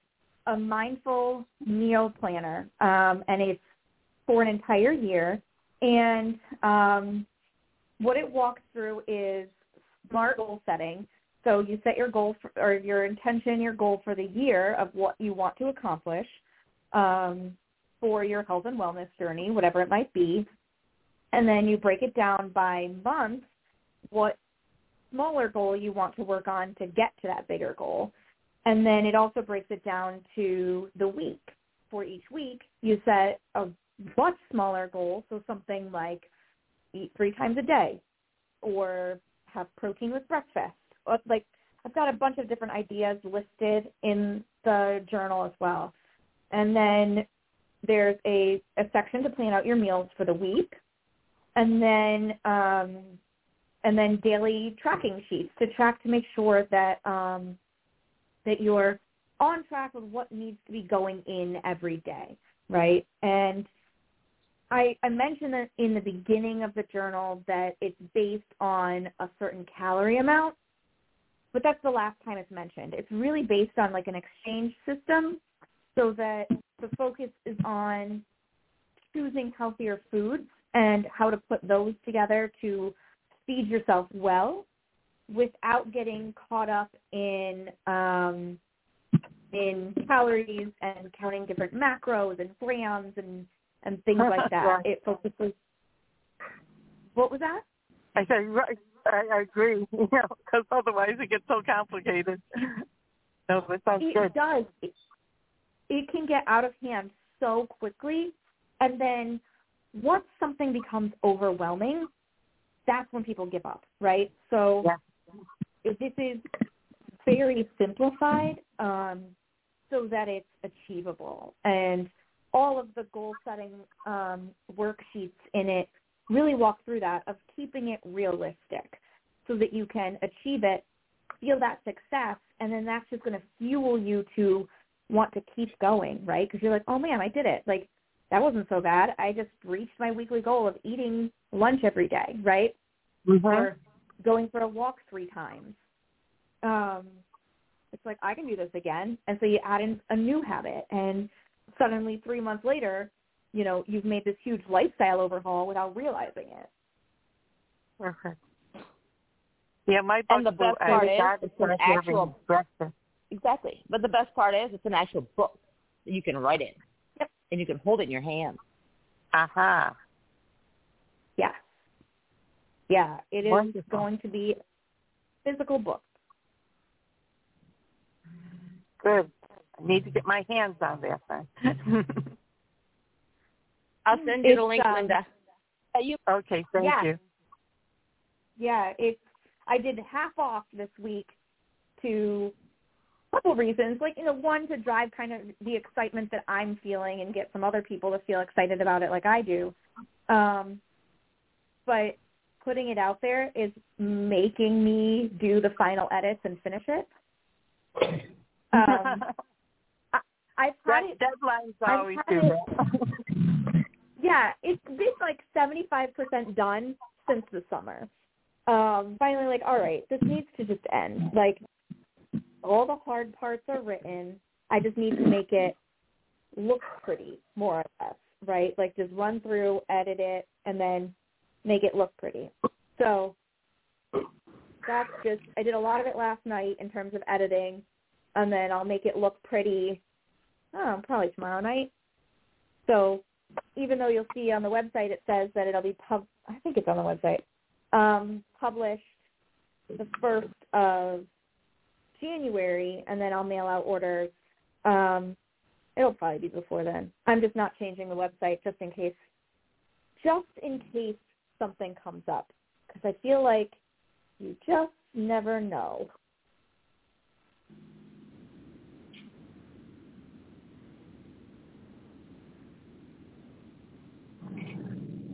a mindful meal planner, um, and it's for an entire year. And um, what it walks through is smart goal setting. So you set your goal for, or your intention, your goal for the year of what you want to accomplish. Um, for your health and wellness journey, whatever it might be, and then you break it down by month, what smaller goal you want to work on to get to that bigger goal. And then it also breaks it down to the week. For each week, you set a much smaller goal, so something like eat three times a day or have protein with breakfast. Like, I've got a bunch of different ideas listed in the journal as well. And then there's a, a section to plan out your meals for the week, and then um, and then daily tracking sheets to track to make sure that um, that you're on track with what needs to be going in every day, right? And I, I mentioned that in the beginning of the journal that it's based on a certain calorie amount, but that's the last time it's mentioned. It's really based on like an exchange system so that the focus is on choosing healthier foods and how to put those together to feed yourself well without getting caught up in um, in calories and counting different macros and grams and, and things like that. It focuses. What was that? I said, I agree, because you know, otherwise it gets so complicated. No, it sounds it good. does. It can get out of hand so quickly, and then once something becomes overwhelming, that's when people give up, right? So yeah. This is very simplified um, so that it's achievable. And all of the goal-setting um, worksheets in it really walk through that, of keeping it realistic so that you can achieve it, feel that success, and then that's just going to fuel you to want to keep going, right? Because you're like, oh, man, I did it. Like, that wasn't so bad. I just reached my weekly goal of eating lunch every day, right? Mm-hmm. Or going for a walk three times. Um, it's like, I can do this again. And so you add in a new habit, and suddenly three months later, you know, you've made this huge lifestyle overhaul without realizing it. Perfect. Yeah, my book, and the best part is it's an actual breakfast. Exactly. But the best part is it's an actual book that you can write in. Yep. And you can hold it in your hand. Aha. Uh-huh. Yeah. Yeah, it is Wonderful. Going to be a physical book. Good. I need to get my hands on that thing. I'll send you it's, the link, um, Linda. You- okay, thank yeah. you. Yeah, it's, I did half off this week to a couple reasons. Like, you know, one, to drive kind of the excitement that I'm feeling and get some other people to feel excited about it like I do. Um, but putting it out there is making me do the final edits and finish it. Um, I, I've had that it, deadline's I've always had too it, yeah, it's been like seventy-five percent done since the summer. Um, finally, like, all right, this needs to just end. Like, all the hard parts are written. I just need to make it look pretty, more or less, right? Like, just run through, edit it, and then make it look pretty. So that's just, I did a lot of it last night in terms of editing, and then I'll make it look pretty, oh, probably tomorrow night. So even though you'll see on the website it says that it'll be, pub- I think it's on the website, um, published the first of January, and then I'll mail out orders. Um, it'll probably be before then. I'm just not changing the website just in case, just in case something comes up, because I feel like you just never know.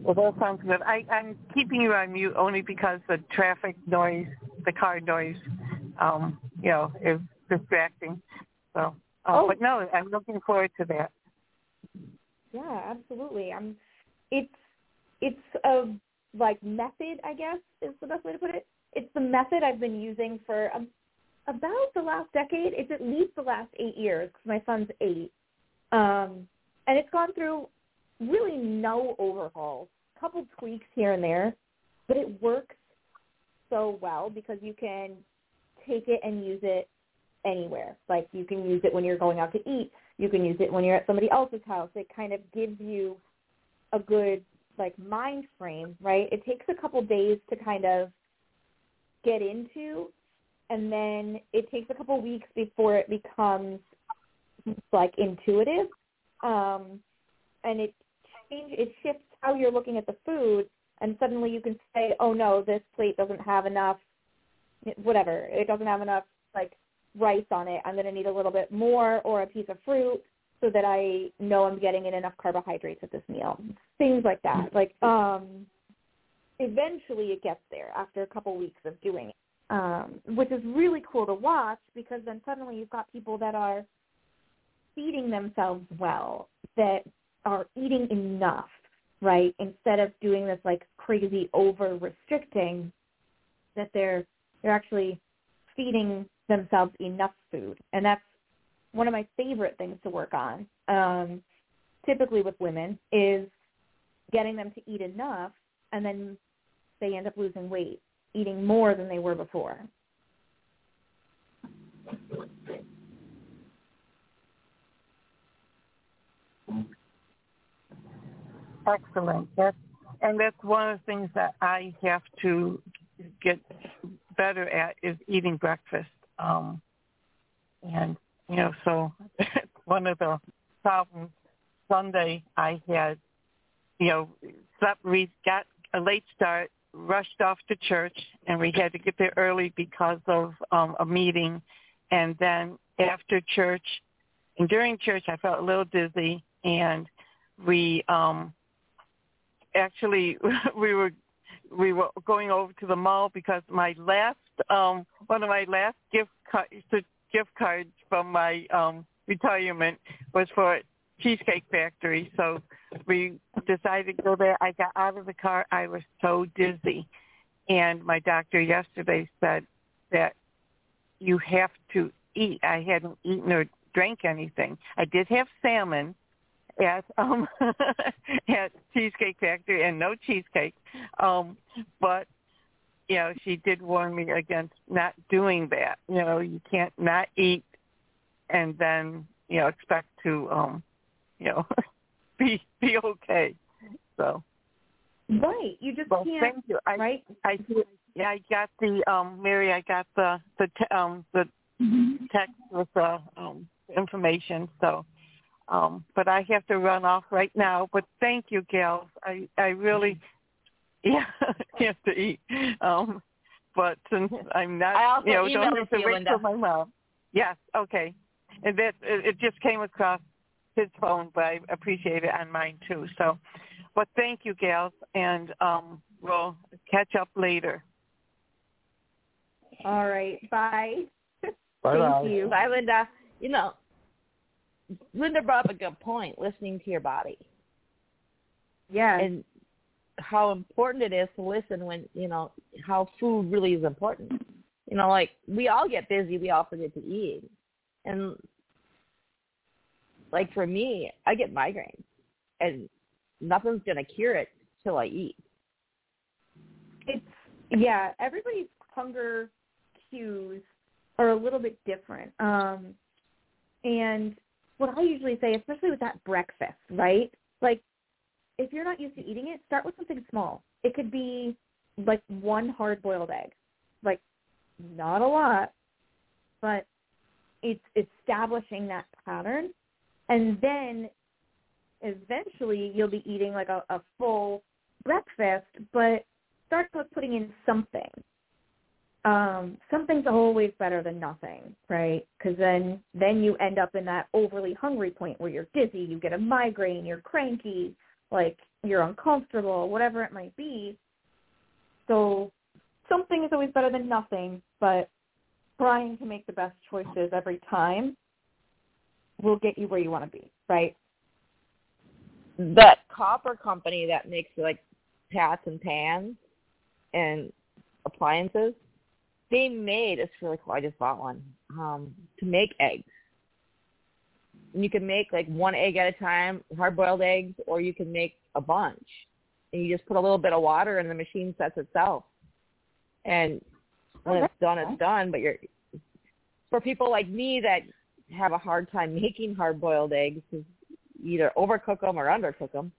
Well, that sounds good. I, I'm keeping you on mute only because the traffic noise, the car noise, um, you know, is distracting. So, um, oh. But no, I'm looking forward to that. Yeah, absolutely. I'm. It's it's a like method, I guess, is the best way to put it. It's the method I've been using for um, about the last decade. It's at least the last eight years because my son's eight, um, and it's gone through really no overhaul, a couple tweaks here and there, but it works so well because you can take it and use it anywhere. Like, you can use it when you're going out to eat. You can use it when you're at somebody else's house. It kind of gives you a good, like, mind frame, right? It takes a couple days to kind of get into, and then it takes a couple weeks before it becomes, like, intuitive. Um, and it change, it shifts how you're looking at the food, and suddenly you can say, oh, no, this plate doesn't have enough, whatever. It doesn't have enough, like, rice on it. I'm going to need a little bit more, or a piece of fruit, so that I know I'm getting in enough carbohydrates at this meal, things like that. Like, um, eventually it gets there after a couple weeks of doing it, um, which is really cool to watch, because then suddenly you've got people that are feeding themselves well, that are eating enough, right? Instead of doing this, like, crazy over-restricting, that they're they're actually feeding themselves enough food. And that's one of my favorite things to work on, um, typically with women, is getting them to eat enough, and then they end up losing weight, eating more than they were before. Excellent. That's, and that's one of the things that I have to get better at, is eating breakfast. Um, and, you know, so one of the problems, Sunday I had, you know, slept, we got a late start, rushed off to church, and we had to get there early because of um, a meeting. And then after church and during church, I felt a little dizzy, and we um, actually we were we were going over to the mall because my last um, one of my last gift card, gift cards from my um, retirement was for Cheesecake Factory. So we decided to go there. I got out of the car. I was so dizzy, and my doctor yesterday said that you have to eat. I hadn't eaten or drank anything. I did have salmon at um, at Cheesecake Factory and no cheesecake, um, but you know she did warn me against not doing that. You know you can't not eat and then you know expect to um, you know be be okay. So right, you just well, can't. Thank you. I, right, I yeah, I got the um, Mary. I got the the te- um, the. Mm-hmm. text with the uh, um, information. So, um, but I have to run off right now. But thank you, gals. I, I really yeah have to eat. Um, but since I'm not, I also you know, don't have to wait Linda. for my mom. Yes, okay. And that it, it just came across his phone, but I appreciate it on mine too. So, but thank you, gals, and um, we'll catch up later. All right. Bye. Bye Thank bye. you. Bye, Linda. You know, Linda brought up a good point, listening to your body. Yeah. And how important it is to listen when, you know, how food really is important. You know, like, we all get busy. We all forget to eat. And, like, for me, I get migraines. And nothing's going to cure it till I eat. It's, yeah, everybody's hunger cues are a little bit different. Um, and what I usually say, especially with that breakfast, right? Like, if you're not used to eating it, start with something small. It could be, like, one hard-boiled egg. Like, not a lot, but it's establishing that pattern. And then eventually you'll be eating, like, a, a full breakfast, but start with putting in something. Um, something's always better than nothing, right? Because then, then you end up in that overly hungry point where you're dizzy, you get a migraine, you're cranky, like you're uncomfortable, whatever it might be. So something is always better than nothing, but trying to make the best choices every time will get you where you want to be, right? That copper company that makes, like, pots and pans and appliances, they made, it's really cool, I just bought one, um, to make eggs. And you can make, like, one egg at a time, hard-boiled eggs, or you can make a bunch. And you just put a little bit of water and the machine sets itself. And when oh, it's done, nice. it's done. But you're for people like me that have a hard time making hard-boiled eggs, you either overcook them or undercook them.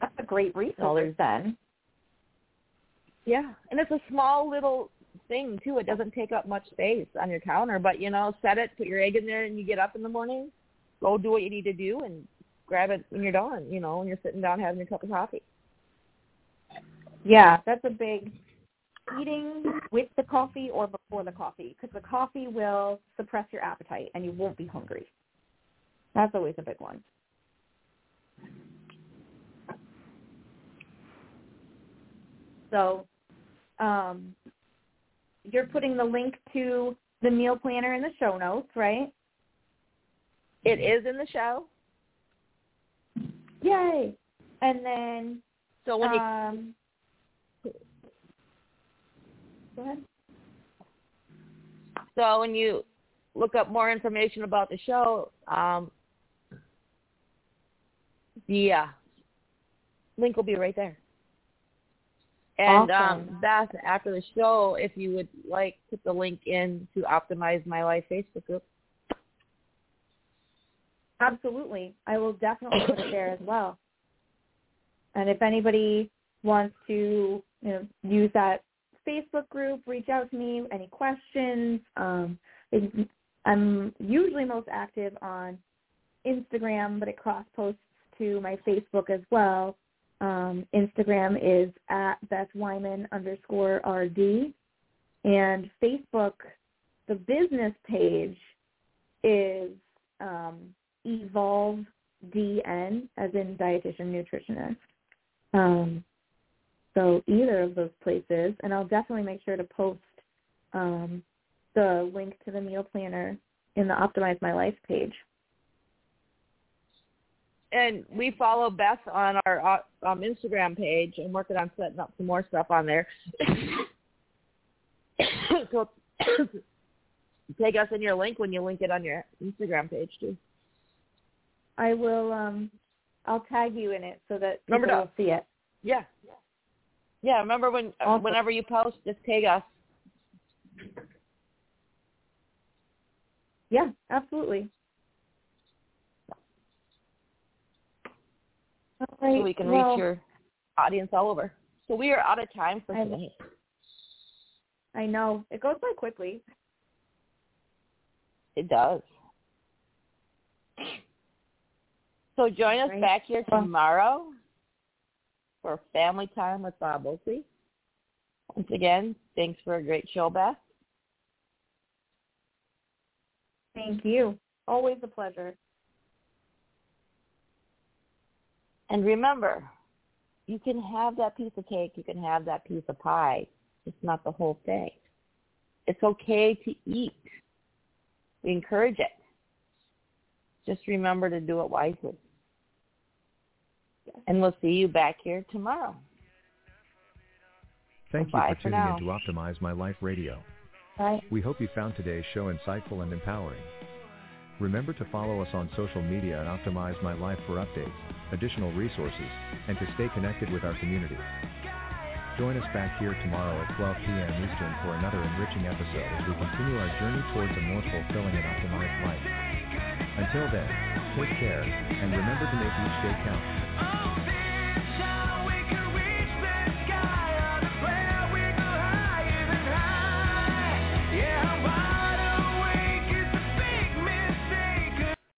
That's a great resource then. Yeah, and it's a small little thing, too. It doesn't take up much space on your counter, but, you know, set it, put your egg in there, and you get up in the morning, go do what you need to do, and grab it when you're done, you know, when you're sitting down having a cup of coffee. Yeah, that's a big eating with the coffee or before the coffee, because the coffee will suppress your appetite, and you won't be hungry. That's always a big one. So... Um, you're putting the link to the meal planner in the show notes, right? It is in the show. Yay! And then, so when um, you go ahead. So when you look up more information about the show, um, the uh, link will be right there. And awesome. um, Beth, after the show, if you would like, put the link in to Optimize My Life Facebook group. Absolutely. I will definitely put it there as well. And if anybody wants to, you know, use that Facebook group, reach out to me, any questions. Um, I'm usually most active on Instagram, but it cross-posts to my Facebook as well. Um, Instagram is at Beth Wyman underscore R D, and Facebook, the business page is um, Evolve D N, as in dietitian nutritionist. Um, so either of those places, and I'll definitely make sure to post um, the link to the meal planner in the Optimize My Life page. And we follow Beth on our um, Instagram page and working on setting up some more stuff on there. So take us in your link when you link it on your Instagram page too. I will. Um, I'll tag you in it so that people will see it. Yeah, yeah. Remember when awesome. whenever you post, just tag us. Yeah, absolutely. Right. So we can reach well, your audience all over. So we are out of time for I, tonight. I know. It goes by quickly. It does. So join us right. back here tomorrow for Family Time with Bob Osi. Once again, thanks for a great show, Beth. Thank you. Always a pleasure. And remember, you can have that piece of cake, you can have that piece of pie. It's not the whole thing. It's okay to eat. We encourage it. Just remember to do it wisely. And we'll see you back here tomorrow. Thank Bye you for tuning for in to Optimize My Life Radio. Bye. We hope you found today's show insightful and empowering. Remember to follow us on social media and Optimize My Life for updates, additional resources, and to stay connected with our community. Join us back here tomorrow at twelve p.m. Eastern for another enriching episode as we continue our journey towards a more fulfilling and optimized life. Until then, take care, and remember to make each day count.